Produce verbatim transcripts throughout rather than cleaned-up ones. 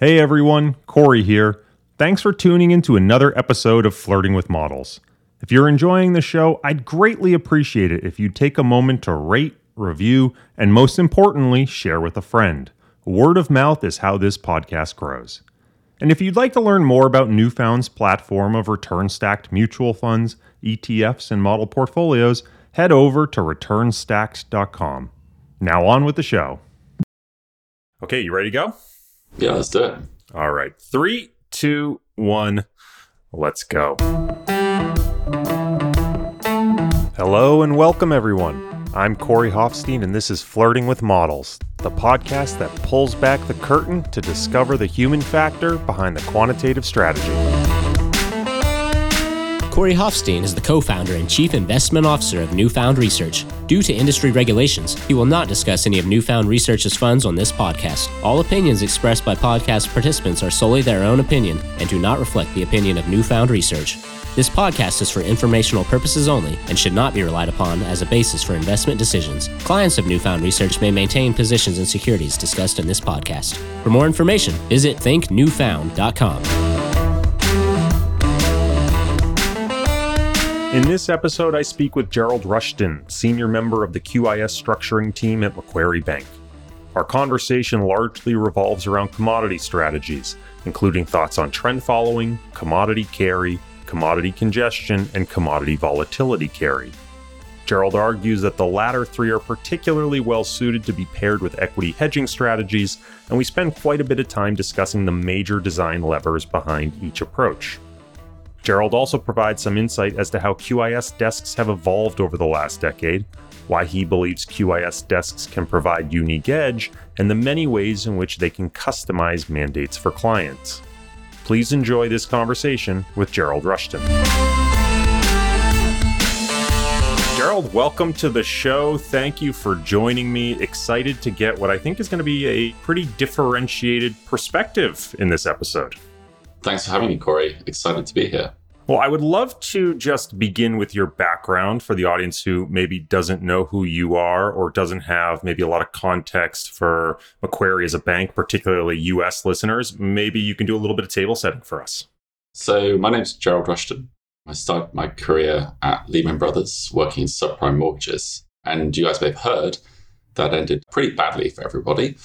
Hey everyone, Corey here. Thanks for tuning in to another episode of Flirting with Models. If you're enjoying the show, I'd greatly appreciate it if you'd take a moment to rate, review, and most importantly, share with a friend. Word of mouth is how this podcast grows. And if you'd like to learn more about Newfound's platform of return-stacked mutual funds, E T Fs, and model portfolios, head over to return stacked dot com. Now on with the show. Okay, you ready to go? Yeah, let's do it. All right. Three, two, one. Let's go. Hello and welcome, everyone. I'm Corey Hofstein, and this is Flirting with Models, the podcast that pulls back the curtain to discover the human factor behind the quantitative strategy. Corey Hofstein is the co-founder and chief investment officer of Newfound Research. Due to industry regulations, he will not discuss any of Newfound Research's funds on this podcast. All opinions expressed by podcast participants are solely their own opinion and do not reflect the opinion of Newfound Research. This podcast is for informational purposes only and should not be relied upon as a basis for investment decisions. Clients of Newfound Research may maintain positions in securities discussed in this podcast. For more information, visit think newfound dot com. In this episode, I speak with Gerald Rushton, senior member of the Q I S structuring team at Macquarie Bank. Our conversation largely revolves around commodity strategies, including thoughts on trend following, commodity carry, commodity congestion, and commodity volatility carry. Gerald argues that the latter three are particularly well suited to be paired with equity hedging strategies, and we spend quite a bit of time discussing the major design levers behind each approach. Gerald also provides some insight as to how Q I S desks have evolved over the last decade, why he believes Q I S desks can provide unique edge, and the many ways in which they can customize mandates for clients. Please enjoy this conversation with Gerald Rushton. Gerald, welcome to the show. Thank you for joining me. Excited to get what I think is going to be a pretty differentiated perspective in this episode. Thanks for having me, Corey. Excited to be here. Well, I would love to just begin with your background for the audience who maybe doesn't know who you are or doesn't have maybe a lot of context for Macquarie as a bank, particularly U S listeners. Maybe you can do a little bit of table setting for us. So my name's Gerald Rushton. I started my career at Lehman Brothers working in subprime mortgages. And you guys may have heard that ended pretty badly for everybody.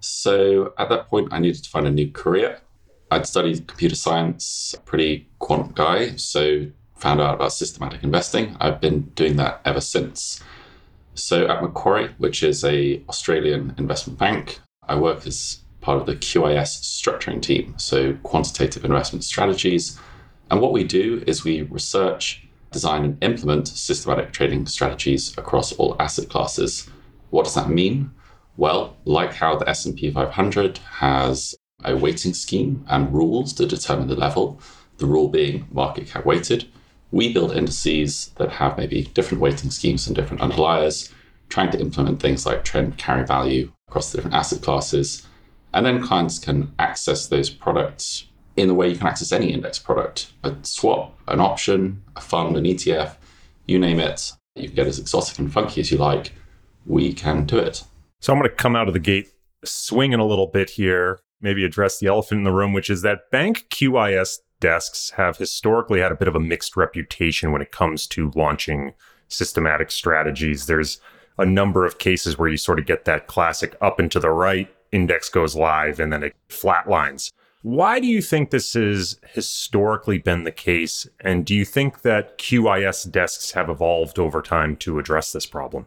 So at that point, I needed to find a new career. I'd studied computer science, pretty quant guy, so found out about systematic investing. I've been doing that ever since. So at Macquarie, which is an Australian investment bank, I work as part of the Q I S structuring team, so quantitative investment strategies. And what we do is we research, design, and implement systematic trading strategies across all asset classes. What does that mean? Well, like how the S and P five hundred has a weighting scheme and rules to determine the level, the rule being market cap weighted. We build indices that have maybe different weighting schemes and different underliers, trying to implement things like trend carry value across the different asset classes. And then clients can access those products in the way you can access any index product, a swap, an option, a fund, an E T F, you name it. You can get as exotic and funky as you like. We can do it. So I'm going to come out of the gate swinging a little bit here. Maybe address the elephant in the room, which is that bank Q I S desks have historically had a bit of a mixed reputation when it comes to launching systematic strategies. There's a number of cases where you sort of get that classic up and to the right, index goes live, and then it flatlines. Why do you think this has historically been the case? And do you think that Q I S desks have evolved over time to address this problem?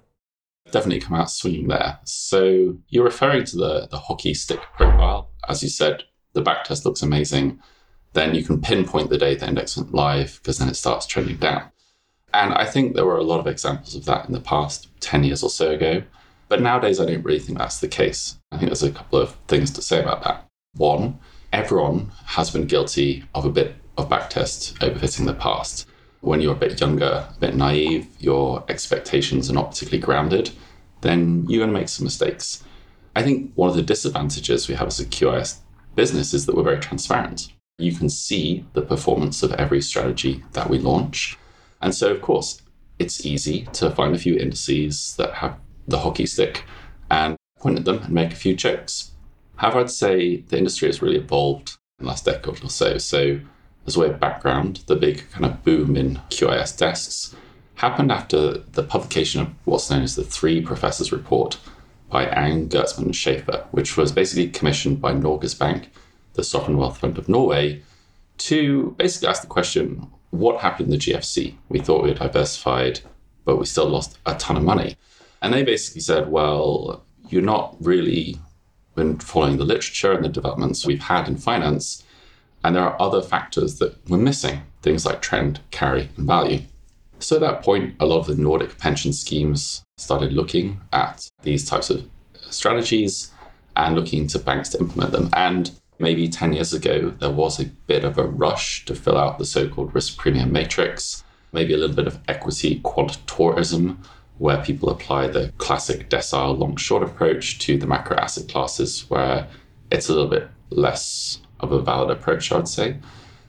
Definitely come out swinging there. So you're referring to the, the hockey stick profile. As you said, the backtest looks amazing. Then you can pinpoint the day the index went live because then it starts trending down. And I think there were a lot of examples of that in the past ten years or so ago. But nowadays, I don't really think that's the case. I think there's a couple of things to say about that. One, everyone has been guilty of a bit of backtest overfitting in the past. When you're a bit younger, a bit naive, your expectations are not particularly grounded, then you're going to make some mistakes. I think one of the disadvantages we have as a Q I S business is that we're very transparent. You can see the performance of every strategy that we launch. And so, of course, it's easy to find a few indices that have the hockey stick and point at them and make a few jokes. However, I'd say the industry has really evolved in the last decade or so. So as a way of background, the big kind of boom in Q I S desks happened after the publication of what's known as the Three Professors Report by Anne Gertzmann and Schaefer, which was basically commissioned by Norges Bank, the sovereign wealth fund of Norway, to basically ask the question, what happened in the G F C? We thought we had diversified, but we still lost a ton of money. And they basically said, well, you're not really been following the literature and the developments we've had in finance, and there are other factors that we're missing, things like trend, carry, and value. So at that point, a lot of the Nordic pension schemes started looking at these types of strategies and looking to banks to implement them. And maybe ten years ago, there was a bit of a rush to fill out the so-called risk premium matrix, maybe a little bit of equity quantitourism, where people apply the classic decile long-short approach to the macro asset classes, where it's a little bit less of a valid approach, I would say.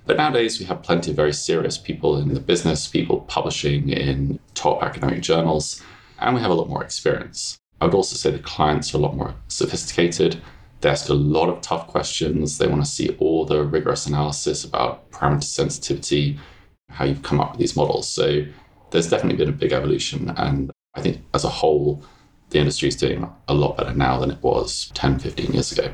But nowadays, we have plenty of very serious people in the business, people publishing in top academic journals, and we have a lot more experience. I would also say the clients are a lot more sophisticated. They ask a lot of tough questions. They want to see all the rigorous analysis about parameter sensitivity, how you've come up with these models. So there's definitely been a big evolution. And I think as a whole, the industry is doing a lot better now than it was ten, fifteen years ago.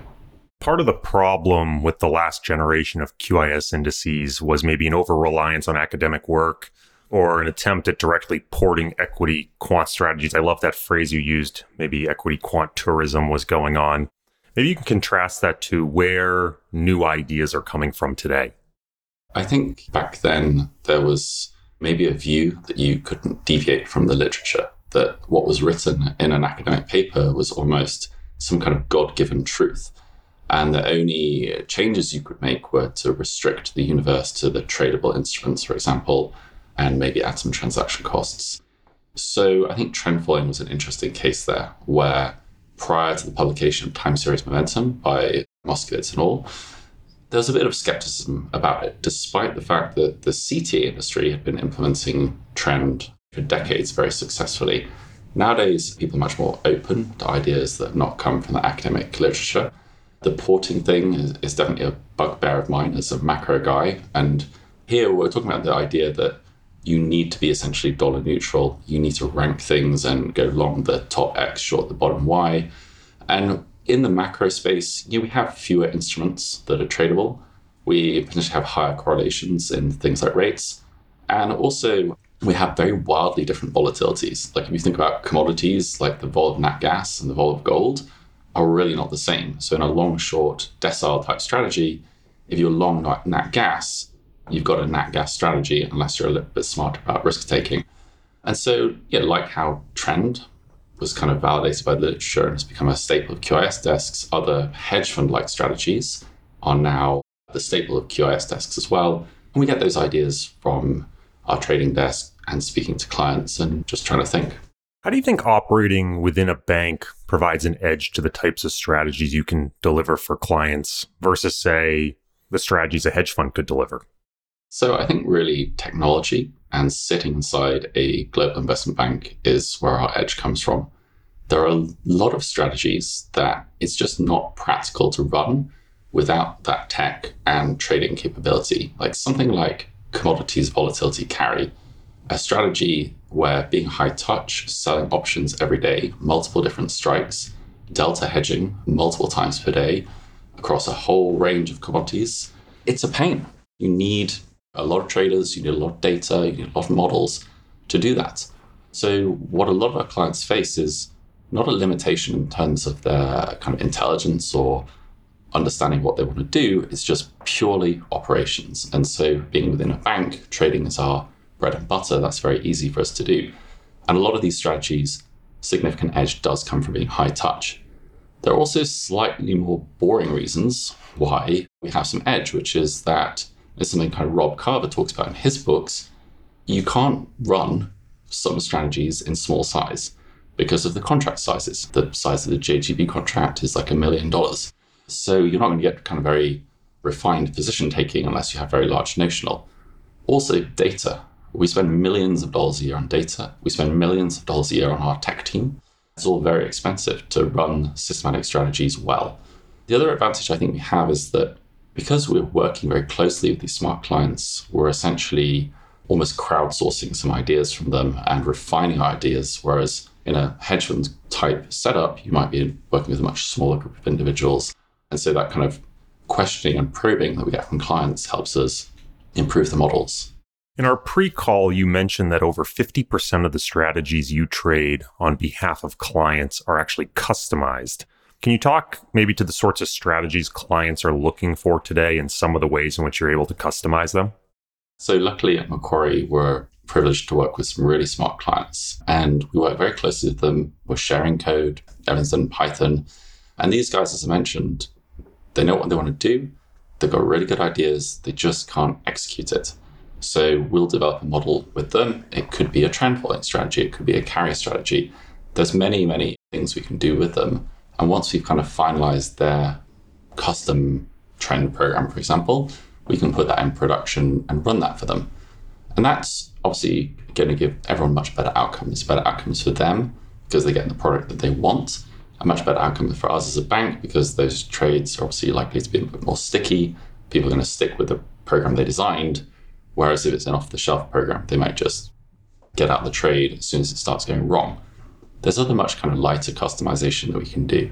Part of the problem with the last generation of Q I S indices was maybe an over-reliance on academic work or an attempt at directly porting equity quant strategies. I love that phrase you used. Maybe equity quant tourism was going on. Maybe you can contrast that to where new ideas are coming from today. I think back then there was maybe a view that you couldn't deviate from the literature, that what was written in an academic paper was almost some kind of God-given truth. And the only changes you could make were to restrict the universe to the tradable instruments, for example, and maybe add some transaction costs. So I think trend following was an interesting case there, where prior to the publication of Time Series Momentum by Moskowitz and all, there was a bit of skepticism about it, despite the fact that the C T A industry had been implementing trend for decades very successfully. Nowadays, people are much more open to ideas that have not come from the academic literature. The porting thing is, is definitely a bugbear of mine as a macro guy. And here we're talking about the idea that you need to be essentially dollar neutral. You need to rank things and go long the top X, short the bottom Y. And in the macro space, you know, we have fewer instruments that are tradable. We potentially have higher correlations in things like rates. And also, we have very wildly different volatilities. Like if you think about commodities, like the vol of nat gas and the vol of gold are really not the same. So in a long, short, decile type strategy, if you're long nat gas, you've got a nat gas strategy unless you're a little bit smart about risk taking. And so, yeah, like how trend was kind of validated by the literature and has become a staple of Q I S desks, other hedge fund-like strategies are now the staple of Q I S desks as well. And we get those ideas from our trading desk and speaking to clients and just trying to think. How do you think operating within a bank provides an edge to the types of strategies you can deliver for clients versus, say, the strategies a hedge fund could deliver? So I think really technology and sitting inside a global investment bank is where our edge comes from. There are a lot of strategies that it's just not practical to run without that tech and trading capability. Like something like commodities volatility carry, a strategy where being high touch, selling options every day, multiple different strikes, delta hedging multiple times per day across a whole range of commodities, it's a pain. You need a lot of traders, you need a lot of data, you need a lot of models to do that. So what a lot of our clients face is not a limitation in terms of their kind of intelligence or understanding what they want to do, it's just purely operations. And so being within a bank, trading is our bread and butter, that's very easy for us to do. And a lot of these strategies, significant edge does come from being high touch. There are also slightly more boring reasons why we have some edge, which is that it's something kind of Rob Carver talks about in his books. You can't run some strategies in small size because of the contract sizes. The size of the J G B contract is like a million dollars. So you're not going to get kind of very refined position taking unless you have very large notional. Also data. We spend millions of dollars a year on data. We spend millions of dollars a year on our tech team. It's all very expensive to run systematic strategies well. The other advantage I think we have is that because we're working very closely with these smart clients, we're essentially almost crowdsourcing some ideas from them and refining our ideas, whereas in a hedge fund type setup, you might be working with a much smaller group of individuals. And so that kind of questioning and probing that we get from clients helps us improve the models. In our pre-call, you mentioned that over fifty percent of the strategies you trade on behalf of clients are actually customized. Can you talk maybe to the sorts of strategies clients are looking for today and some of the ways in which you're able to customize them? So luckily at Macquarie, we're privileged to work with some really smart clients, and we work very closely with them. We're sharing code, everything's in Python. And these guys, as I mentioned, they know what they want to do. They've got really good ideas. They just can't execute it. So we'll develop a model with them. It could be a trend following strategy. It could be a carry strategy. There's many, many things we can do with them. And once we've kind of finalized their custom trend program, for example, we can put that in production and run that for them. And that's obviously going to give everyone much better outcomes, better outcomes for them because they get the product that they want, a much better outcome for us as a bank because those trades are obviously likely to be a bit more sticky. People are going to stick with the program they designed, whereas if it's an off-the-shelf program, they might just get out the trade as soon as it starts going wrong. There's other much kind of lighter customization that we can do.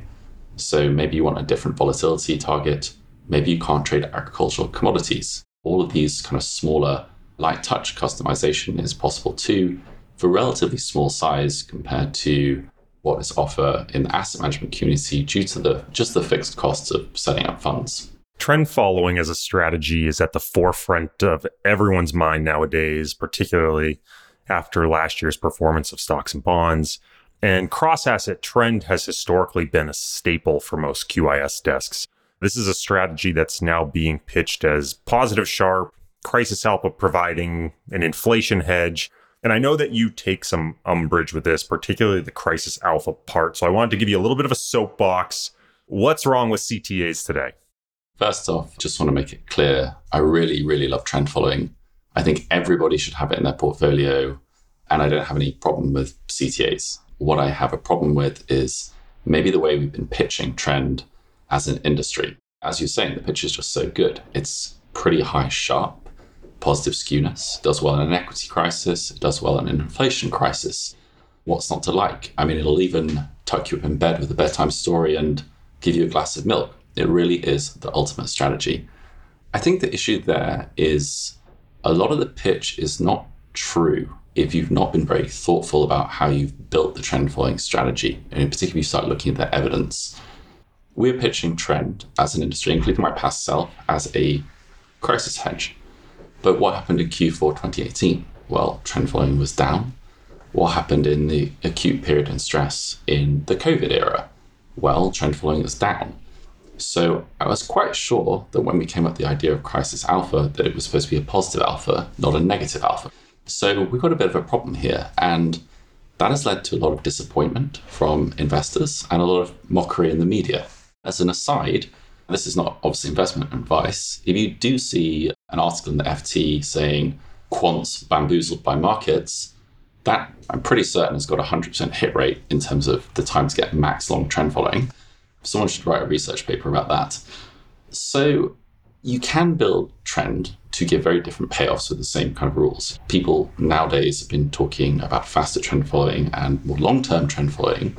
So maybe you want a different volatility target. Maybe you can't trade agricultural commodities. All of these kind of smaller light touch customization is possible too for relatively small size compared to what is offered in the asset management community due to the just the fixed costs of setting up funds. Trend following as a strategy is at the forefront of everyone's mind nowadays, particularly after last year's performance of stocks and bonds. And cross-asset trend has historically been a staple for most Q I S desks. This is a strategy that's now being pitched as positive sharp, crisis alpha providing an inflation hedge. And I know that you take some umbrage with this, particularly the crisis alpha part. So I wanted to give you a little bit of a soapbox. What's wrong with C T As today? First off, just want to make it clear, I really, really love trend following. I think everybody should have it in their portfolio, and I don't have any problem with C T As. What I have a problem with is maybe the way we've been pitching trend as an industry. As you're saying, the pitch is just so good. It's pretty high, sharp, positive skewness. It does well in an equity crisis. It does well in an inflation crisis. What's not to like? I mean, it'll even tuck you up in bed with a bedtime story and give you a glass of milk. It really is the ultimate strategy. I think the issue there is a lot of the pitch is not true if you've not been very thoughtful about how you've built the trend following strategy, and in particular, you start looking at the evidence. We're pitching trend as an industry, including my past self, as a crisis hedge. But what happened in Q four twenty eighteen? Well, trend following was down. What happened in the acute period and stress in the COVID era? Well, trend following is down. So I was quite sure that when we came up with the idea of crisis alpha, that it was supposed to be a positive alpha, not a negative alpha. So we've got a bit of a problem here, and that has led to a lot of disappointment from investors and a lot of mockery in the media. As an aside, this is not obviously investment advice. If you do see an article in the F T saying quants bamboozled by markets, that I'm pretty certain has got a one hundred percent hit rate in terms of the time to get max long trend following. Someone should write a research paper about that. So you can build trend to give very different payoffs with the same kind of rules. People nowadays have been talking about faster trend following and more long-term trend following,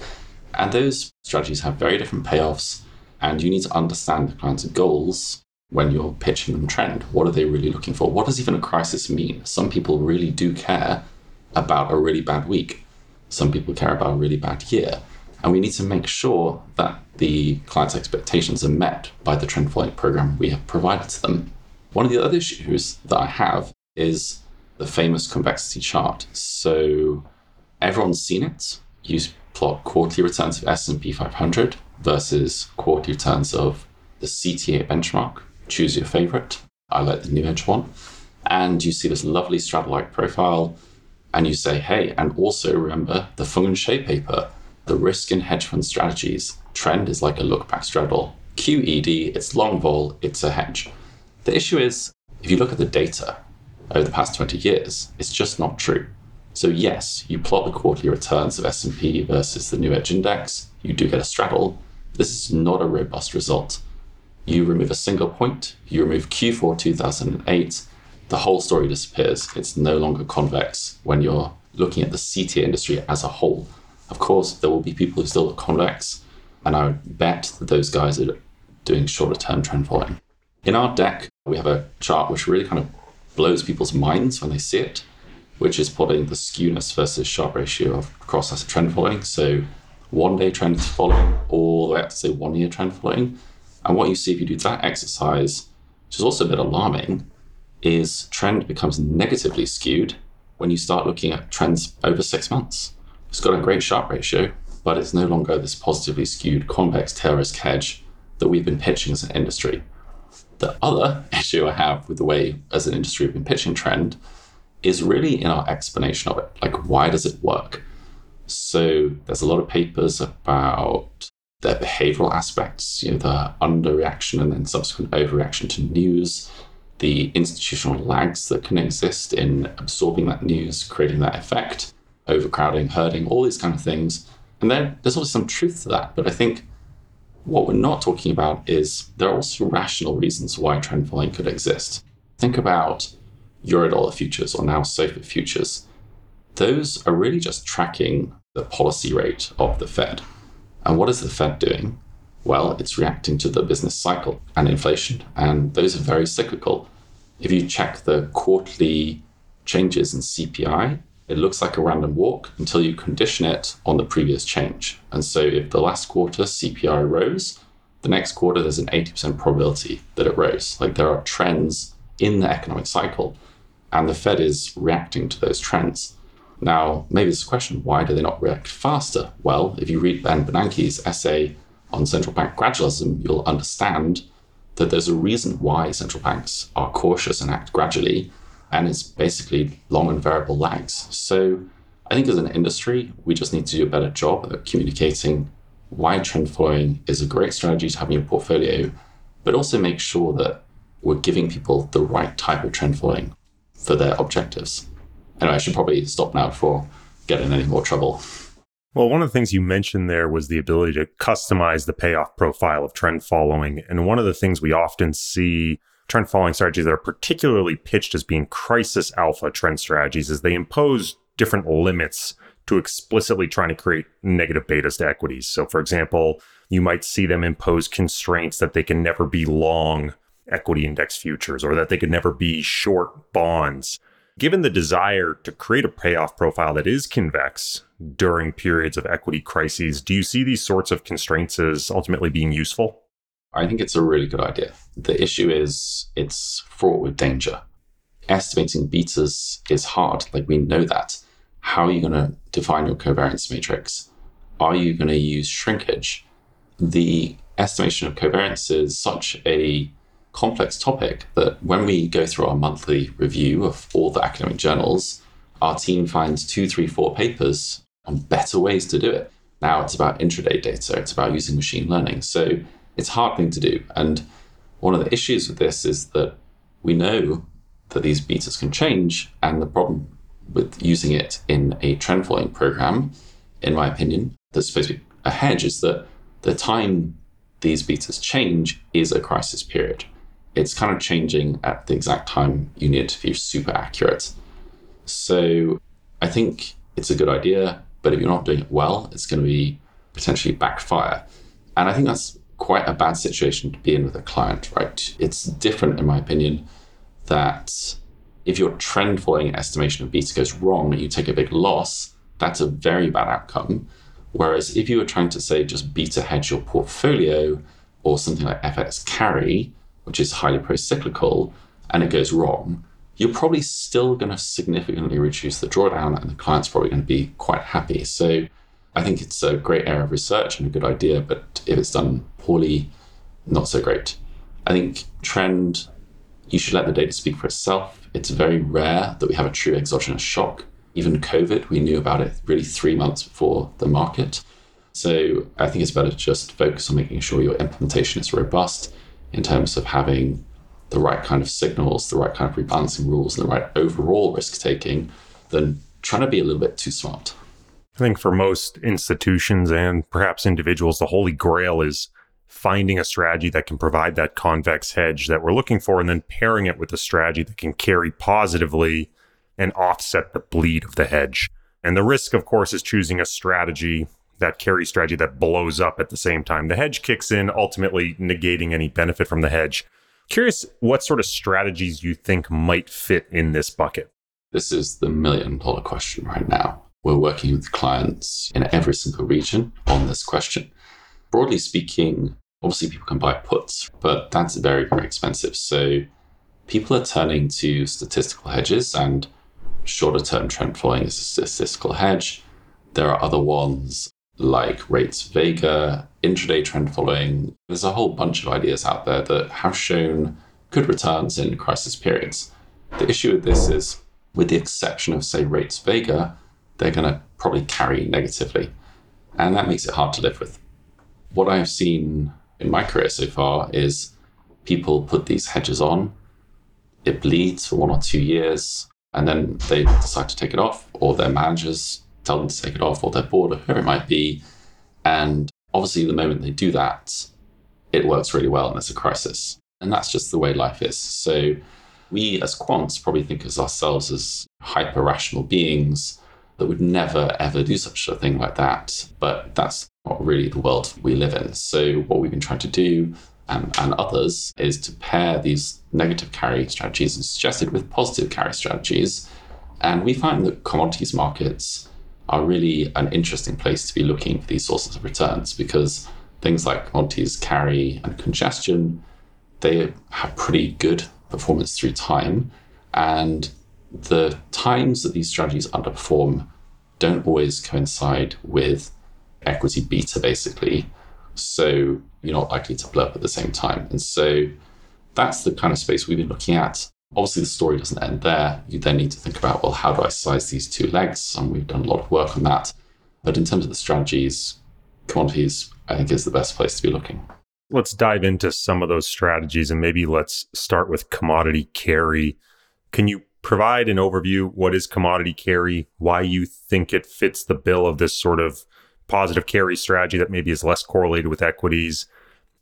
and those strategies have very different payoffs, and you need to understand the client's goals when you're pitching them trend. What are they really looking for? What does even a crisis mean? Some people really do care about a really bad week. Some people care about a really bad year. And we need to make sure that the client's expectations are met by the trend following program we have provided to them. One of the other issues that I have is the famous convexity chart. So everyone's seen it. You plot quarterly returns of S and P five hundred versus quarterly returns of the C T A benchmark. Choose your favorite. I like the New Edge one. And you see this lovely straddle-like profile. And you say, hey, and also remember the Fung and Shea paper. The risk in hedge fund strategies, trend is like a look-back straddle. Q E D, it's long vol, it's a hedge. The issue is, if you look at the data over the past twenty years, it's just not true. So yes, you plot the quarterly returns of S and P versus the New Edge Index, you do get a straddle, This is not a robust result. You remove a single point, you remove Q four two thousand eight, the whole story disappears. It's no longer convex when you're looking at the C T A industry as a whole. Of course, there will be people who still look convex, and I would bet that those guys are doing shorter term trend following. In our deck, we have a chart which really kind of blows people's minds when they see it, which is plotting the skewness versus sharp ratio of cross-asset trend following. So one day trend following all the way up to say one year trend following. And what you see if you do that exercise, which is also a bit alarming, is trend becomes negatively skewed when you start looking at trends over six months. It's got a great sharp ratio, but it's no longer this positively skewed convex tail risk hedge that we've been pitching as an industry. The other issue I have with the way as an industry we've been pitching trend is really in our explanation of it. Like, why does it work? So there's a lot of papers about their behavioral aspects, you know, the underreaction and then subsequent overreaction to news, the institutional lags that can exist in absorbing that news, creating that effect, overcrowding, herding, all these kind of things. And then there's also some truth to that. But I think what we're not talking about is there are also rational reasons why trend following could exist. Think about Eurodollar futures or now SOFR futures. Those are really just tracking the policy rate of the Fed. And what is the Fed doing? Well, it's reacting to the business cycle and inflation, and those are very cyclical. If you check the quarterly changes in C P I, it looks like a random walk until you condition it on the previous change. And so if the last quarter C P I rose, the next quarter there's an eighty percent probability that it rose. Like, there are trends in the economic cycle, and the Fed is reacting to those trends. Now, maybe it's a question, why do they not react faster? Well, if you read Ben Bernanke's essay on central bank gradualism, you'll understand that there's a reason why central banks are cautious and act gradually, and it's basically long and variable lags. So I think as an industry, we just need to do a better job at communicating why trend following is a great strategy to have in your portfolio, but also make sure that we're giving people the right type of trend following for their objectives. Anyway, I should probably stop now before getting any more trouble. Well, one of the things you mentioned there was the ability to customize the payoff profile of trend following. And one of the things we often see trend following strategies that are particularly pitched as being crisis alpha trend strategies is they impose different limits to explicitly trying to create negative betas to equities. So, for example, you might see them impose constraints that they can never be long equity index futures or that they could never be short bonds. Given the desire to create a payoff profile that is convex during periods of equity crises, do you see these sorts of constraints as ultimately being useful? I think it's a really good idea. The issue is it's fraught with danger. Estimating betas is hard, like we know that. How are you going to define your covariance matrix? Are you going to use shrinkage? The estimation of covariance is such a complex topic that when we go through our monthly review of all the academic journals, our team finds two, three, four papers on better ways to do it. Now it's about intraday data, it's about using machine learning. So it's a hard thing to do. And one of the issues with this is that we know that these betas can change, and the problem with using it in a trend following program, in my opinion, that's supposed to be a hedge, is that the time these betas change is a crisis period. It's kind of changing at the exact time you need it to be super accurate. So I think it's a good idea, but if you're not doing it well, it's going to be potentially backfire. And I think that's quite a bad situation to be in with a client, right? It's different, in my opinion, that if your trend following estimation of beta goes wrong and you take a big loss, that's a very bad outcome. Whereas if you were trying to say just beta hedge your portfolio or something like F X carry, which is highly pro-cyclical, and it goes wrong, you're probably still going to significantly reduce the drawdown, and the client's probably going to be quite happy. So I think it's a great area of research and a good idea, but if it's done poorly, not so great. I think trend, you should let the data speak for itself. It's very rare that we have a true exogenous shock. Even COVID, we knew about it really three months before the market. So I think it's better to just focus on making sure your implementation is robust in terms of having the right kind of signals, the right kind of rebalancing rules, and the right overall risk taking, than trying to be a little bit too smart. I think for most institutions and perhaps individuals, the holy grail is finding a strategy that can provide that convex hedge that we're looking for, and then pairing it with a strategy that can carry positively and offset the bleed of the hedge. And the risk, of course, is choosing a strategy, that carry strategy, that blows up at the same time the hedge kicks in, ultimately negating any benefit from the hedge. Curious what sort of strategies you think might fit in this bucket. This is the million dollar question right now. We're working with clients in every single region on this question. Broadly speaking, obviously people can buy puts, but that's very, very expensive. So people are turning to statistical hedges, and shorter term trend following is a statistical hedge. There are other ones like rates vega, intraday trend following. There's a whole bunch of ideas out there that have shown good returns in crisis periods. The issue with this is, with the exception of, say, rates vega, they're going to probably carry negatively, and that makes it hard to live with. What I've seen in my career so far is people put these hedges on, it bleeds for one or two years, and then they decide to take it off, or their managers tell them to take it off, or they're bored, or whoever it might be. And obviously the moment they do that, it works really well and there's a crisis. And that's just the way life is. So we as quants probably think of ourselves as hyper-rational beings that would never, ever do such a thing like that. But that's not really the world we live in. So what we've been trying to do, and, and others, is to pair these negative carry strategies and suggested with positive carry strategies. And we find that commodities markets are really an interesting place to be looking for these sources of returns, because things like commodities carry and congestion, they have pretty good performance through time. And the times that these strategies underperform don't always coincide with equity beta, basically. So you're not likely to blurp at the same time. And so that's the kind of space we've been looking at. Obviously, the story doesn't end there. You then need to think about, well, how do I size these two legs? And we've done a lot of work on that. But in terms of the strategies, commodities, I think, is the best place to be looking. Let's dive into some of those strategies, and maybe let's start with commodity carry. Can you provide an overview? What is commodity carry? Why you think it fits the bill of this sort of positive carry strategy that maybe is less correlated with equities?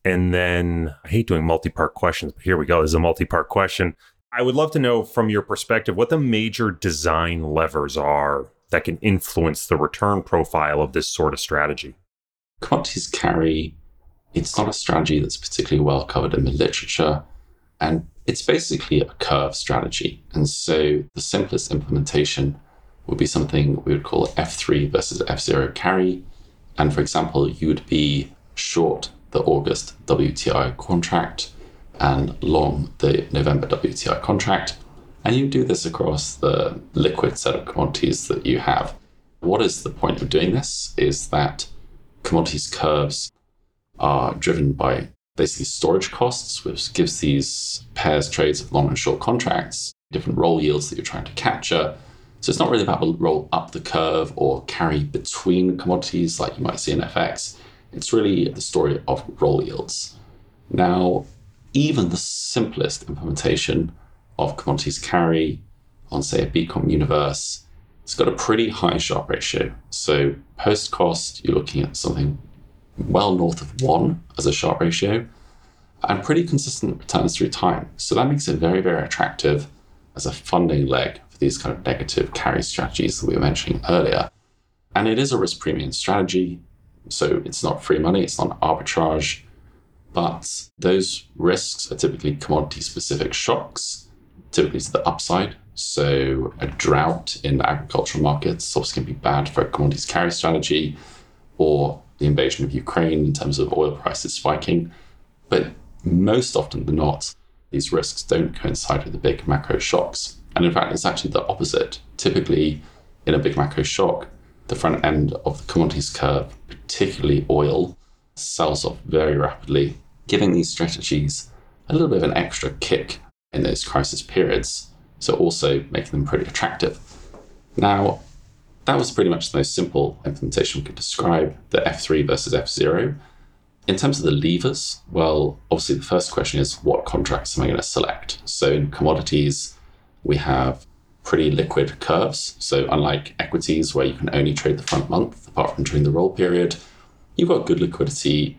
And then, I hate doing multi-part questions, but here we go. This is a multi-part question. I would love to know from your perspective what the major design levers are that can influence the return profile of this sort of strategy. Commodities carry, it's not a strategy that's particularly well covered in the literature, and it's basically a curve strategy. And so the simplest implementation would be something we would call F three versus F zero carry. And for example, you would be short the August W T I contract and long the November W T I contract. And you do this across the liquid set of commodities that you have. What is the point of doing this is that commodities curves are driven by basically storage costs, which gives these pairs trades of long and short contracts different roll yields that you're trying to capture. So it's not really about a roll up the curve or carry between commodities like you might see in F X. It's really the story of roll yields. Now, even the simplest implementation of commodities carry on, say, a BCom universe, it's got a pretty high Sharpe ratio. So post cost, you're looking at something well north of one as a Sharpe ratio, and pretty consistent returns through time. So that makes it very, very attractive as a funding leg for these kind of negative carry strategies that we were mentioning earlier. And it is a risk premium strategy. So it's not free money, it's not arbitrage. But those risks are typically commodity-specific shocks, typically to the upside. So a drought in agricultural markets obviously can be bad for a commodities carry strategy, or the invasion of Ukraine in terms of oil prices spiking. But most often than not, these risks don't coincide with the big macro shocks. And in fact, it's actually the opposite. Typically, in a big macro shock, the front end of the commodities curve, particularly oil, sells off very rapidly, giving these strategies a little bit of an extra kick in those crisis periods, so also making them pretty attractive. Now, that was pretty much the most simple implementation we could describe, the F three versus F zero. In terms of the levers, well, obviously the first question is, what contracts am I going to select? So in commodities, we have pretty liquid curves. So unlike equities where you can only trade the front month, apart from during the roll period, you've got good liquidity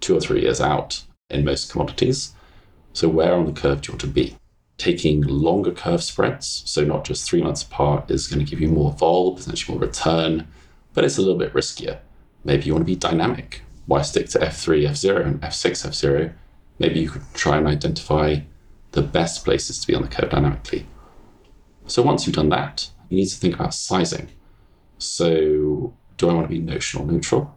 two or three years out in most commodities. So where on the curve do you want to be? Taking longer curve spreads, so not just three months apart, is going to give you more vol, potentially more return, but it's a little bit riskier. Maybe you want to be dynamic. Why stick to F three, F zero, and F six, F zero? Maybe you could try and identify the best places to be on the curve dynamically. So once you've done that, you need to think about sizing. So do I want to be notional neutral?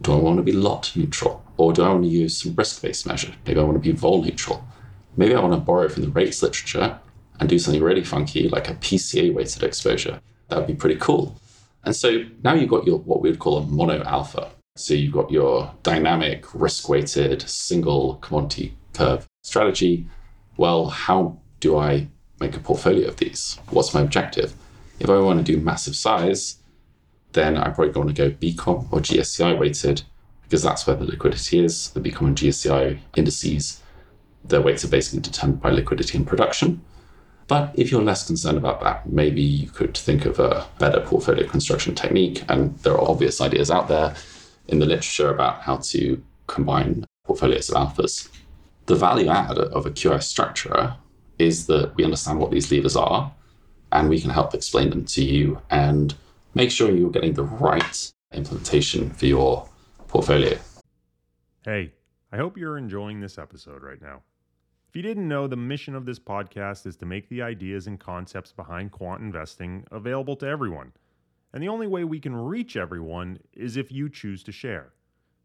Do I want to be lot neutral? Or do I want to use some risk-based measure? Maybe I want to be vol neutral. Maybe I want to borrow from the rates literature and do something really funky like a P C A-weighted exposure. That would be pretty cool. And so now you've got your what we would call a mono alpha. So you've got your dynamic, risk-weighted, single commodity curve strategy. Well, how do I make a portfolio of these? What's my objective? If I want to do massive size, then I'm probably going to go B COM or G S C I weighted, because that's where the liquidity is. The B COM and G S C I indices, their weights are basically determined by liquidity and production. But if you're less concerned about that, maybe you could think of a better portfolio construction technique. And there are obvious ideas out there in the literature about how to combine portfolios of alphas. The value add of a Q I S structurer is that we understand what these levers are, and we can help explain them to you and make sure you're getting the right implementation for your portfolio. Hey, I hope you're enjoying this episode right now. If you didn't know, the mission of this podcast is to make the ideas and concepts behind quant investing available to everyone. And the only way we can reach everyone is if you choose to share.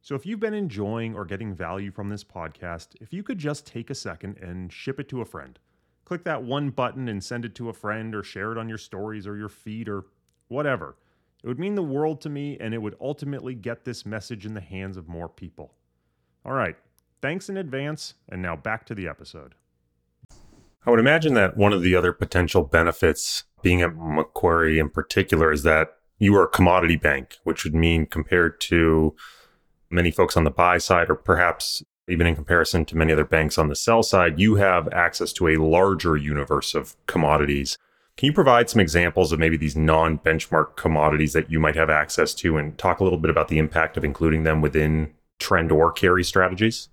So if you've been enjoying or getting value from this podcast, if you could just take a second and ship it to a friend. Click that one button and send it to a friend, or share it on your stories or your feed or whatever. It would mean the world to me, and it would ultimately get this message in the hands of more people. All right, thanks in advance, and now back to the episode. I would imagine that one of the other potential benefits being at Macquarie in particular is that you are a commodity bank, which would mean, compared to many folks on the buy side, or perhaps even in comparison to many other banks on the sell side, you have access to a larger universe of commodities. Can you provide some examples of maybe these non-benchmark commodities that you might have access to, and talk a little bit about the impact of including them within trend or carry strategies?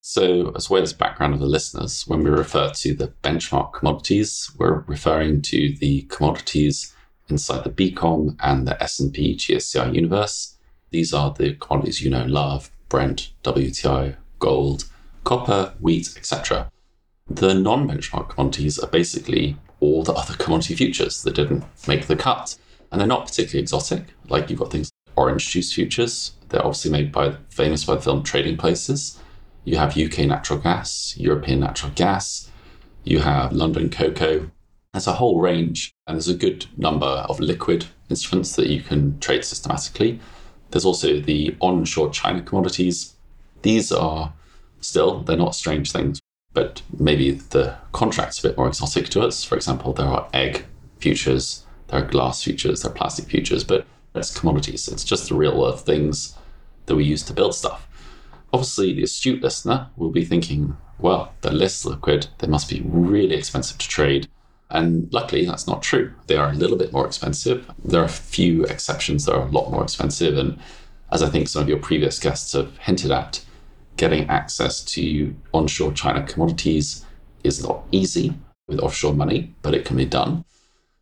So as well as background of the listeners, when we refer to the benchmark commodities, we're referring to the commodities inside the B COM and the S and P G S C I universe. These are the commodities you know and love: Brent, W T I, gold, copper, wheat, et cetera. The non-benchmark commodities are basically all the other commodity futures that didn't make the cut. And they're not particularly exotic. Like, you've got things like orange juice futures. They're obviously made by famous by the film Trading Places. You have U K natural gas, European natural gas. You have London cocoa. There's a whole range, and there's a good number of liquid instruments that you can trade systematically. There's also the onshore China commodities. These are still, they're not strange things, but maybe the contract's a bit more exotic to us. For example, there are egg futures, there are glass futures, there are plastic futures, but it's commodities. It's just the real world things that we use to build stuff. Obviously, the astute listener will be thinking, well, they're less liquid, they must be really expensive to trade. And luckily, that's not true. They are a little bit more expensive. There are a few exceptions that are a lot more expensive. And as I think some of your previous guests have hinted at, getting access to onshore China commodities is not easy with offshore money, but it can be done.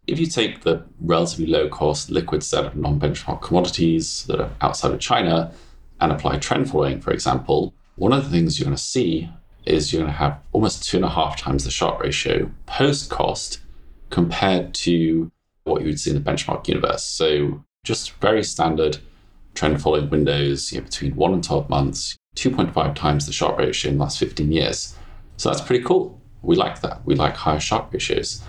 If you take the relatively low-cost liquid set of non-benchmark commodities that are outside of China and apply trend following, for example, one of the things you're going to see is you're going to have almost two and a half times the Sharpe ratio post-cost compared to what you would see in the benchmark universe. So just very standard trend following windows, you know, between one and twelve months, two point five times the Sharpe ratio in the last fifteen years. So that's pretty cool. We like that. We like higher Sharpe ratios.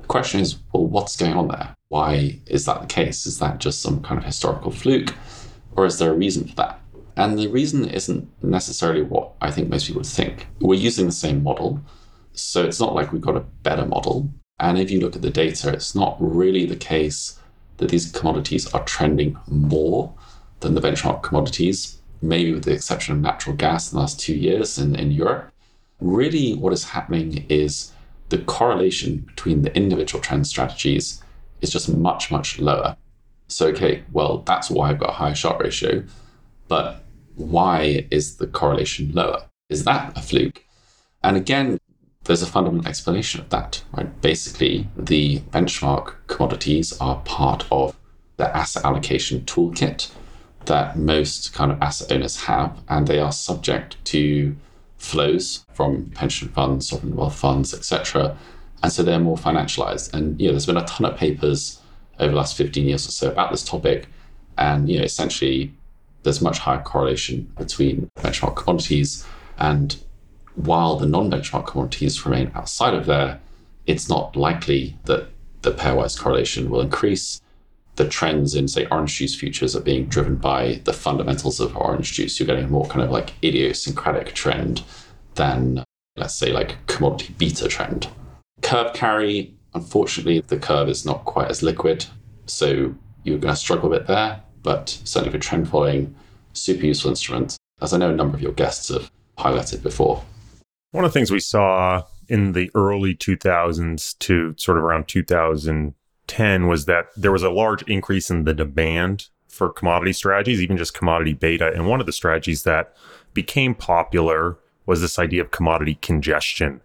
The question is, well, what's going on there? Why is that the case? Is that just some kind of historical fluke, or is there a reason for that? And the reason isn't necessarily what I think most people think. We're using the same model, so it's not like we've got a better model. And if you look at the data, it's not really the case that these commodities are trending more than the benchmark commodities, maybe with the exception of natural gas in the last two years in, in Europe. Really what is happening is the correlation between the individual trend strategies is just much, much lower. So, okay, well, that's why I've got a higher Sharpe ratio, but why is the correlation lower? Is that a fluke? And again, there's a fundamental explanation of that, right? Basically, the benchmark commodities are part of the asset allocation toolkit that most kind of asset owners have, and they are subject to flows from pension funds, sovereign wealth funds, et cetera. And so they're more financialized. And you know, there's been a ton of papers over the last fifteen years or so about this topic. And you know, essentially, there's much higher correlation between benchmark commodities, and while the non-benchmark commodities remain outside of there, it's not likely that the pairwise correlation will increase. The trends in, say, orange juice futures are being driven by the fundamentals of orange juice. You're getting a more kind of like idiosyncratic trend than, let's say, like commodity beta trend. Curve carry, unfortunately, the curve is not quite as liquid, so you're going to struggle a bit there, but certainly for trend following, super useful instrument, as I know a number of your guests have highlighted before. One of the things we saw in the early two thousands to sort of around two thousand ten was that there was a large increase in the demand for commodity strategies, even just commodity beta. And one of the strategies that became popular was this idea of commodity congestion.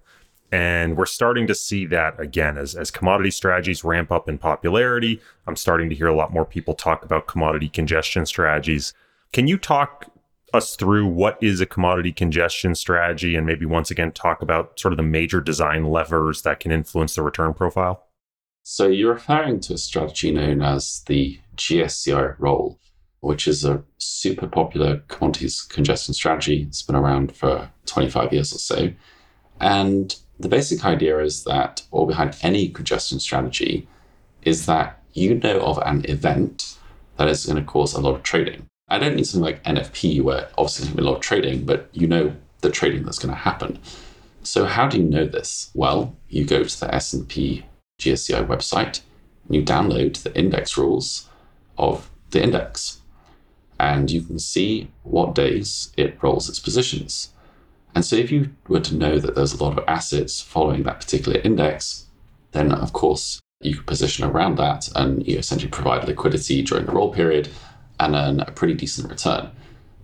And we're starting to see that again, as, as commodity strategies ramp up in popularity. I'm starting to hear a lot more people talk about commodity congestion strategies. Can you talk us through what is a commodity congestion strategy, and maybe once again talk about sort of the major design levers that can influence the return profile? So you're referring to a strategy known as the G S C I roll, which is a super popular commodities congestion strategy. It's been around for twenty-five years or so. And the basic idea is that, or behind any congestion strategy, is that you know of an event that is going to cause a lot of trading. I don't need something like N F P, where obviously there's going to be a lot of trading, but you know the trading that's going to happen. So how do you know this? Well, you go to the S and P G S C I website, and you download the index rules of the index, and you can see what days it rolls its positions. And so if you were to know that there's a lot of assets following that particular index, then of course you could position around that, and you essentially provide liquidity during the roll period and earn a pretty decent return.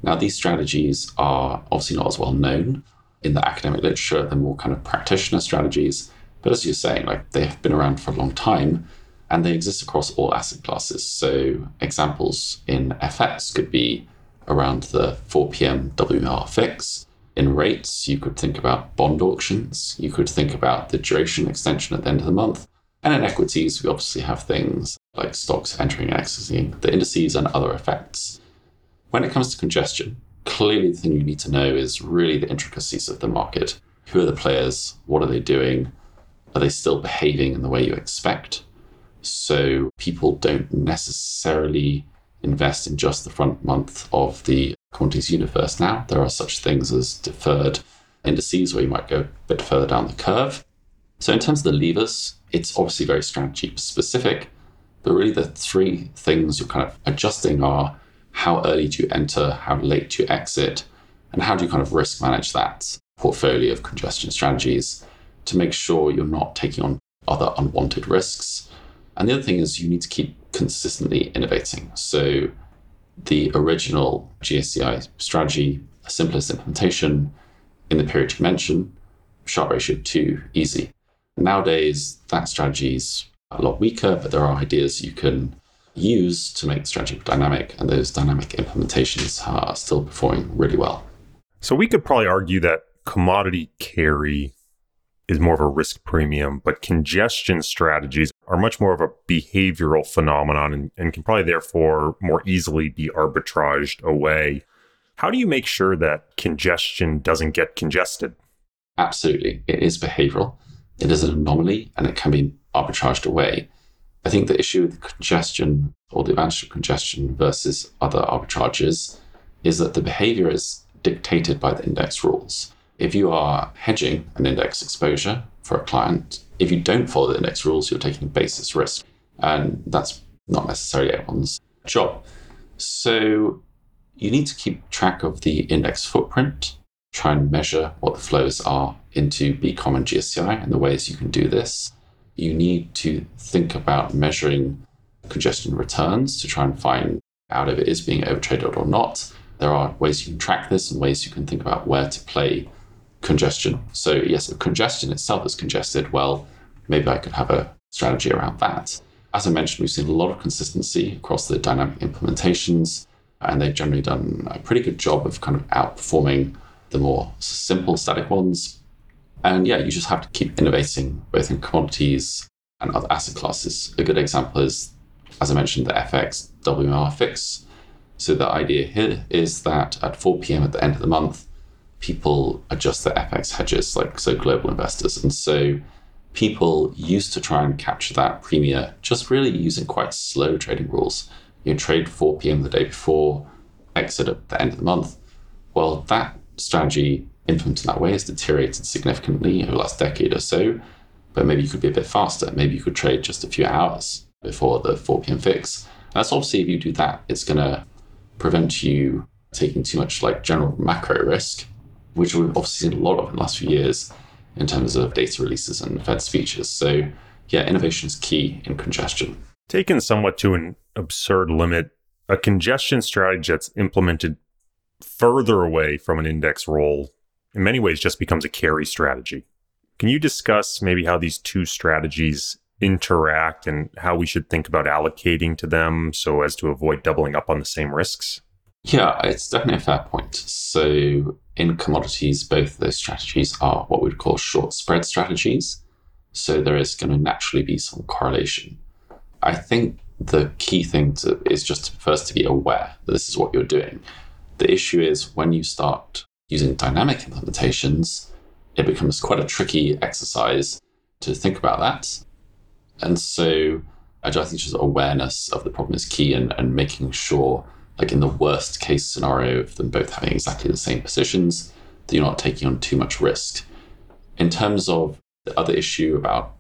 Now, these strategies are obviously not as well known in the academic literature. They're more kind of practitioner strategies, but as you're saying, like, they have been around for a long time, and they exist across all asset classes. So examples in F X could be around the four p.m. W M R fix. In rates, you could think about bond auctions. You could think about the duration extension at the end of the month. And in equities, we obviously have things like stocks entering and exiting the indices and other effects. When it comes to congestion, clearly the thing you need to know is really the intricacies of the market. Who are the players? What are they doing? Are they still behaving in the way you expect? So people don't necessarily invest in just the front month of the commodities universe now. There are such things as deferred indices, where you might go a bit further down the curve. So in terms of the levers, it's obviously very strategy specific, but really the three things you're kind of adjusting are how early do you enter, how late do you exit, and how do you kind of risk manage that portfolio of congestion strategies to make sure you're not taking on other unwanted risks. And the other thing is you need to keep consistently innovating. So the original G S C I strategy, a simplest implementation in the period you mentioned, Sharpe ratio two, easy. Nowadays, that strategy is a lot weaker, but there are ideas you can use to make the strategy dynamic, and those dynamic implementations are still performing really well. So we could probably argue that commodity carry is more of a risk premium, but congestion strategies are much more of a behavioral phenomenon and, and can probably therefore more easily be arbitraged away. How do you make sure that congestion doesn't get congested? Absolutely. It is behavioral. It is an anomaly, and it can be arbitraged away. I think the issue with congestion, or the advantage of congestion versus other arbitrages, is that the behavior is dictated by the index rules. If you are hedging an index exposure for a client, if you don't follow the index rules, you're taking basis risk, and that's not necessarily everyone's job. So you need to keep track of the index footprint. try and measure what the flows are into B COM and G S C I and the ways you can do this. You need to think about measuring congestion returns to try and find out if it is being overtraded or not. There are ways you can track this and ways you can think about where to play congestion. So yes, if congestion itself is congested, well, maybe I could have a strategy around that. As I mentioned, we've seen a lot of consistency across the dynamic implementations, and they've generally done a pretty good job of kind of outperforming the more simple static ones. And yeah, you just have to keep innovating both in commodities and other asset classes. A good example is, as I mentioned, the F X W M R fix. So the idea here is that at four p.m. at the end of the month, people adjust their F X hedges, like so global investors. And so people used to try and capture that premia just really using quite slow trading rules. You trade four p.m. the day before, exit at the end of the month. Well, that strategy implemented in that way has deteriorated significantly over the last decade or so, but maybe you could be a bit faster. Maybe you could trade just a few hours before the four p.m. fix. And that's obviously, if you do that, it's going to prevent you taking too much like general macro risk, which we've obviously seen a lot of in the last few years in terms of data releases and Fed speeches. So yeah, innovation is key in congestion. Taken somewhat to an absurd limit, a congestion strategy that's implemented further away from an index role in many ways just becomes a carry strategy. Can you discuss maybe how these two strategies interact and how we should think about allocating to them so as to avoid doubling up on the same risks? Yeah, it's definitely a fair point. So in commodities, both those strategies are what we'd call short spread strategies. So there is going to naturally be some correlation. I think the key thing to, is just to, first to be aware that this is what you're doing. The issue is when you start using dynamic implementations, it becomes quite a tricky exercise to think about that. And so I just think just awareness of the problem is key, and, and making sure, like in the worst case scenario of them both having exactly the same positions, that you're not taking on too much risk. In terms of the other issue about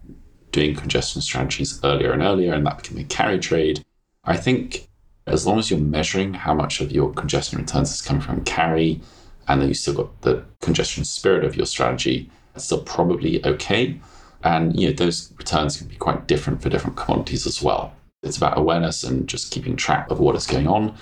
doing congestion strategies earlier and earlier, and that becoming a carry trade, I think as long as you're measuring how much of your congestion returns is coming from carry, and then you still got the congestion spirit of your strategy, it's still probably okay. And you know, those returns can be quite different for different commodities as well. It's about awareness and just keeping track of what is going on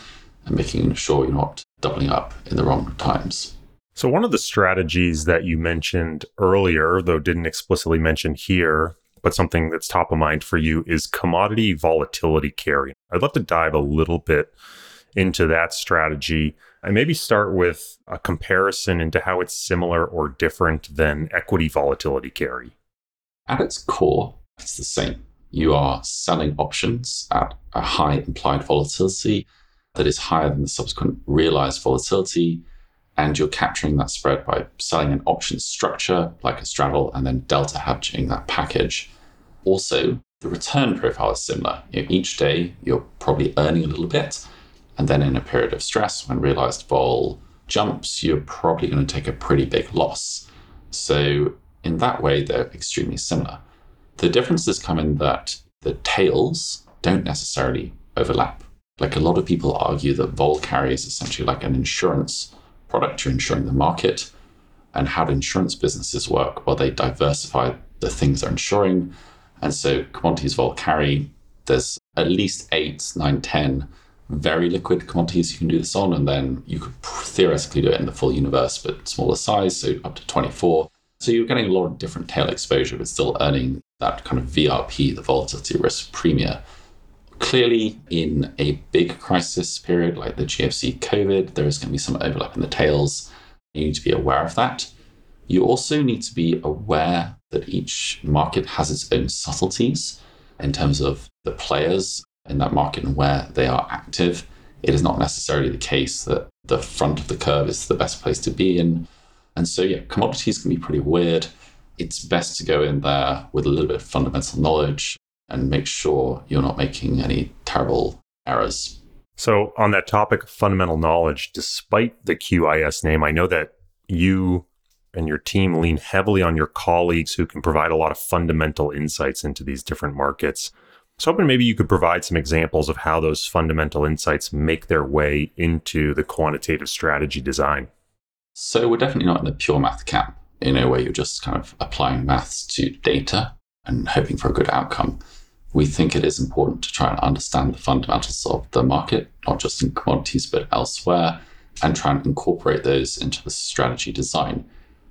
and making sure you're not doubling up in the wrong times. So one of the strategies that you mentioned earlier, though didn't explicitly mention here, but something that's top of mind for you, is commodity volatility carry. I'd love to dive a little bit into that strategy and maybe start with a comparison into how it's similar or different than equity volatility carry. At its core, it's the same. You are selling options at a high implied volatility that is higher than the subsequent realized volatility, and you're capturing that spread by selling an option structure like a straddle and then delta hedging that package. Also, the return profile is similar. You know, each day, you're probably earning a little bit, and then in a period of stress, when realized vol jumps, you're probably going to take a pretty big loss. So in that way, they're extremely similar. The differences come in that the tails don't necessarily overlap. Like a lot of people argue that vol carry is essentially like an insurance product. You're insuring the market. And how do insurance businesses work? Well, they diversify the things they're insuring. And so commodities vol carry, there's at least eight, nine, ten very liquid commodities you can do this on. And then you could theoretically do it in the full universe, but smaller size, so up to twenty-four. So you're getting a lot of different tail exposure, but still earning that kind of V R P, the volatility risk premia. Clearly, in a big crisis period like the G F C COVID, there is going to be some overlap in the tails. You need to be aware of that. You also need to be aware that each market has its own subtleties in terms of the players in that market and where they are active. It is not necessarily the case that the front of the curve is the best place to be in. And so, yeah, commodities can be pretty weird. It's best to go in there with a little bit of fundamental knowledge and make sure you're not making any terrible errors. So on that topic of fundamental knowledge, despite the Q I S name, I know that you and your team lean heavily on your colleagues who can provide a lot of fundamental insights into these different markets. So hoping maybe you could provide some examples of how those fundamental insights make their way into the quantitative strategy design. So we're definitely not in the pure math camp, in a way you're just kind of applying maths to data and hoping for a good outcome. We think it is important to try and understand the fundamentals of the market, not just in commodities, but elsewhere, and try and incorporate those into the strategy design.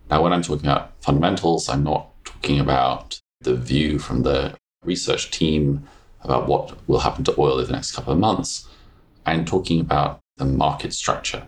Now, when I'm talking about fundamentals, I'm not talking about the view from the research team about what will happen to oil over the next couple of months. I'm talking about the market structure,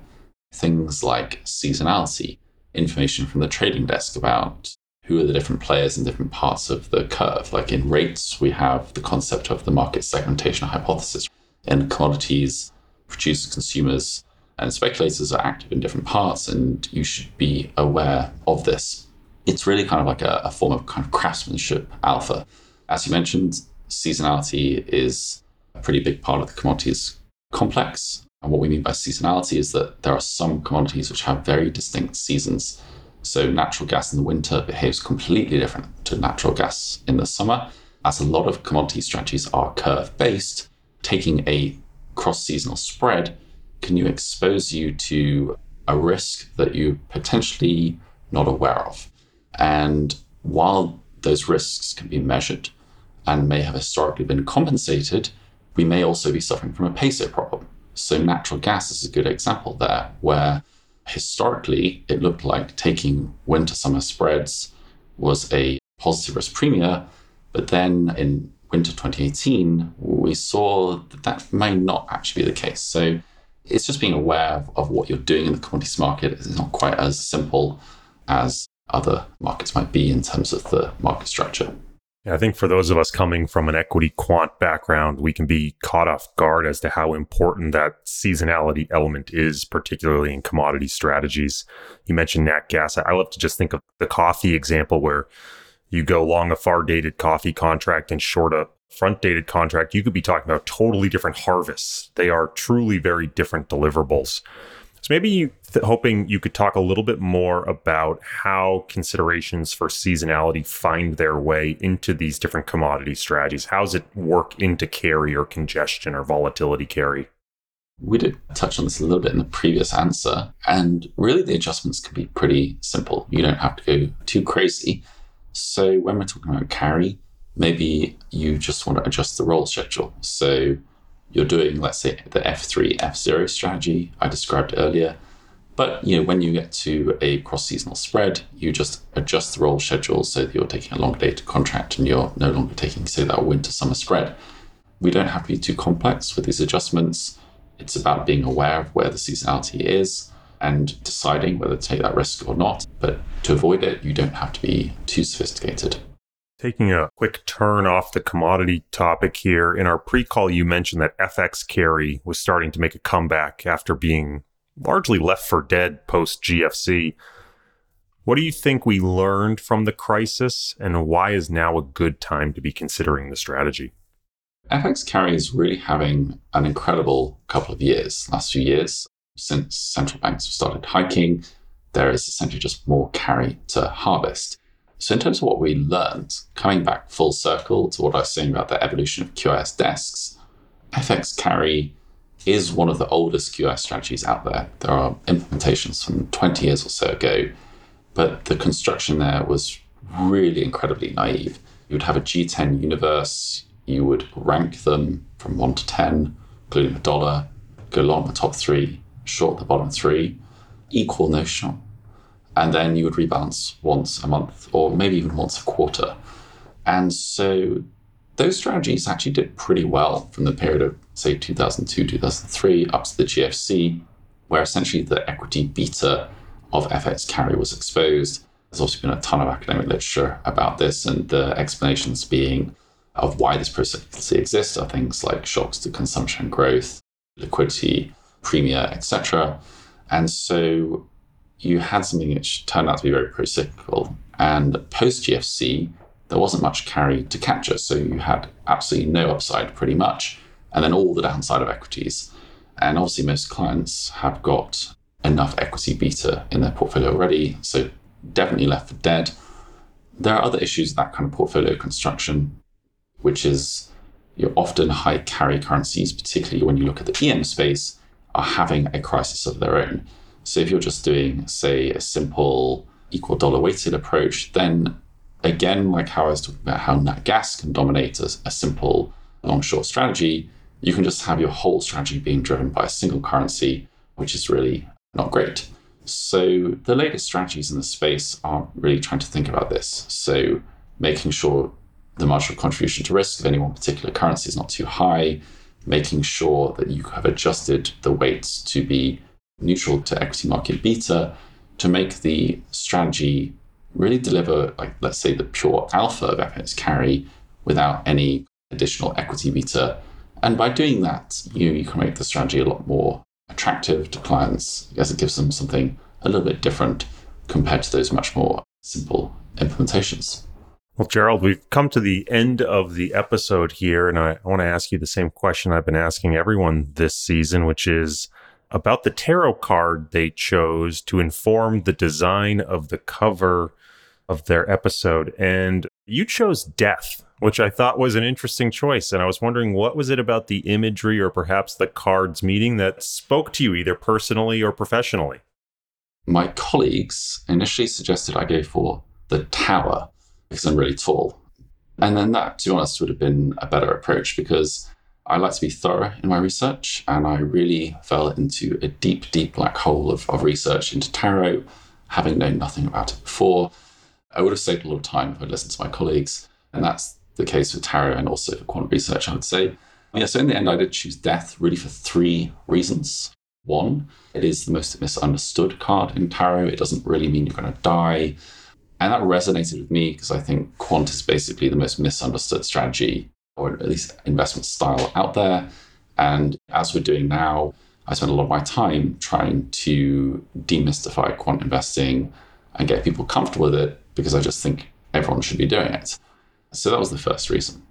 things like seasonality, information from the trading desk about who are the different players in different parts of the curve. Like in rates, we have the concept of the market segmentation hypothesis. In commodities, producers, consumers, and speculators are active in different parts, and you should be aware of this. It's really kind of like a, a form of kind of craftsmanship alpha. As you mentioned, seasonality is a pretty big part of the commodities complex. And what we mean by seasonality is that there are some commodities which have very distinct seasons. So natural gas in the winter behaves completely different to natural gas in the summer, as a lot of commodity strategies are curve-based. Taking a cross-seasonal spread can you expose you to a risk that you're potentially not aware of. And while those risks can be measured and may have historically been compensated, we may also be suffering from a peso problem. So natural gas is a good example there, where historically it looked like taking winter-summer spreads was a positive risk premia, but then in winter twenty eighteen, we saw that that may not actually be the case. So it's just being aware of, of what you're doing in the commodities market. It's not quite as simple as other markets might be in terms of the market structure. I think for those of us coming from an equity quant background, we can be caught off guard as to how important that seasonality element is, particularly in commodity strategies. You mentioned nat gas. I love to just think of the coffee example where you go long a far-dated coffee contract and short a front-dated contract. You could be talking about totally different harvests. They are truly very different deliverables. So maybe you th- hoping you could talk a little bit more about how considerations for seasonality find their way into these different commodity strategies. How does it work into carry or congestion or volatility carry? We did touch on this a little bit in the previous answer, and really the adjustments can be pretty simple. You don't have to go too crazy. So when we're talking about carry, maybe you just want to adjust the roll schedule. So you're doing, let's say, the F three, F zero strategy I described earlier. But you know, when you get to a cross-seasonal spread, you just adjust the roll schedule so that you're taking a longer dated contract and you're no longer taking, say, that winter-summer spread. We don't have to be too complex with these adjustments. It's about being aware of where the seasonality is and deciding whether to take that risk or not. But to avoid it, you don't have to be too sophisticated. Taking a quick turn off the commodity topic here, in our pre-call, you mentioned that F X carry was starting to make a comeback after being largely left for dead post-G F C. What do you think we learned from the crisis, and why is now a good time to be considering the strategy? F X carry is really having an incredible couple of years. Last few years, since central banks have started hiking, there is essentially just more carry to harvest. So in terms of what we learned, coming back full circle to what I was saying about the evolution of Q I S desks, F X carry is one of the oldest Q I S strategies out there. There are implementations from twenty years or so ago, but the construction there was really incredibly naive. You would have a G ten universe, you would rank them from one to ten, including the dollar, go long the top three, short the bottom three, equal notional. And then you would rebalance once a month or maybe even once a quarter. And so those strategies actually did pretty well from the period of, say, two thousand two, two thousand three up to the G F C, where essentially the equity beta of F X carry was exposed. There's also been a ton of academic literature about this, and the explanations being of why this process exists are things like shocks to consumption growth, liquidity, premia, et cetera. And so you had something which turned out to be very pro-cyclical. And post-G F C, there wasn't much carry to capture. So you had absolutely no upside, pretty much, and then all the downside of equities. And obviously, most clients have got enough equity beta in their portfolio already, so definitely left for dead. There are other issues with that kind of portfolio construction, which is you're often high carry currencies, particularly when you look at the E M space, are having a crisis of their own. So if you're just doing, say, a simple equal dollar weighted approach, then again, like how I was talking about how nat gas can dominate a, a simple long short strategy, you can just have your whole strategy being driven by a single currency, which is really not great. So the latest strategies in the space are really trying to think about this. So making sure the marginal contribution to risk of any one particular currency is not too high, making sure that you have adjusted the weights to be neutral to equity market beta to make the strategy really deliver, like, let's say, the pure alpha of F X carry without any additional equity beta. And by doing that, you, you can make the strategy a lot more attractive to clients as it gives them something a little bit different compared to those much more simple implementations. Well, Gerald, we've come to the end of the episode here, and I want to ask you the same question I've been asking everyone this season, which is about the tarot card they chose to inform the design of the cover of their episode. And you chose death, which I thought was an interesting choice. And I was wondering, what was it about the imagery or perhaps the cards meaning that spoke to you either personally or professionally? My colleagues initially suggested I go for the tower, because I'm really tall. And then that, to be honest, would have been a better approach because I like to be thorough in my research, and I really fell into a deep, deep black hole of, of research into tarot, having known nothing about it before. I would have saved a lot of time if I'd listened to my colleagues, and that's the case for tarot and also for quant research, I would say. Yeah, so in the end, I did choose death really for three reasons. One, it is the most misunderstood card in tarot. It doesn't really mean you're going to die. And that resonated with me because I think quant is basically the most misunderstood strategy, or at least investment style, out there. And as we're doing now, I spend a lot of my time trying to demystify quant investing and get people comfortable with it because I just think everyone should be doing it. So that was the first reason.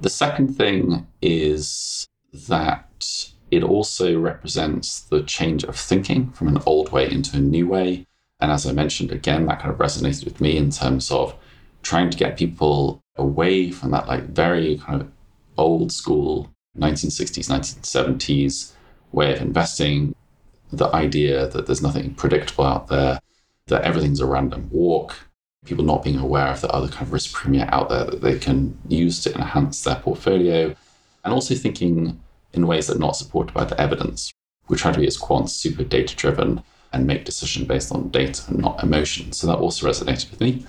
The second thing is that it also represents the change of thinking from an old way into a new way. And as I mentioned, again, that kind of resonated with me in terms of trying to get people away from that like very kind of old school nineteen sixties, nineteen seventies way of investing, the idea that there's nothing predictable out there, that everything's a random walk, people not being aware of the other kind of risk premia out there that they can use to enhance their portfolio, and also thinking in ways that are not supported by the evidence. We try to be, as quants, super data-driven and make decisions based on data and not emotion. So that also resonated with me.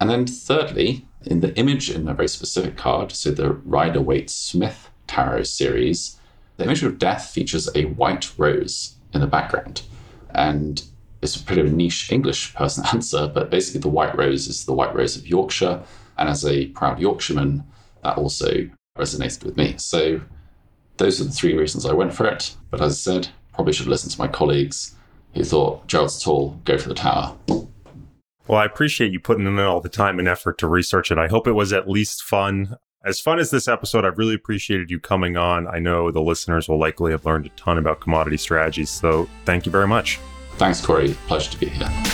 And then thirdly, in the image in a very specific card, so the Rider-Waite-Smith tarot series, the image of death features a white rose in the background. And it's a pretty niche English person answer, but basically the white rose is the white rose of Yorkshire. And as a proud Yorkshireman, that also resonated with me. So those are the three reasons I went for it. But as I said, probably should listen to my colleagues who thought, Gerald's tall, go for the tower. Well, I appreciate you putting in all the time and effort to research it. I hope it was at least fun. As fun as this episode, I've really appreciated you coming on. I know the listeners will likely have learned a ton about commodity strategies, so thank you very much. Thanks, Corey. Pleasure to be here.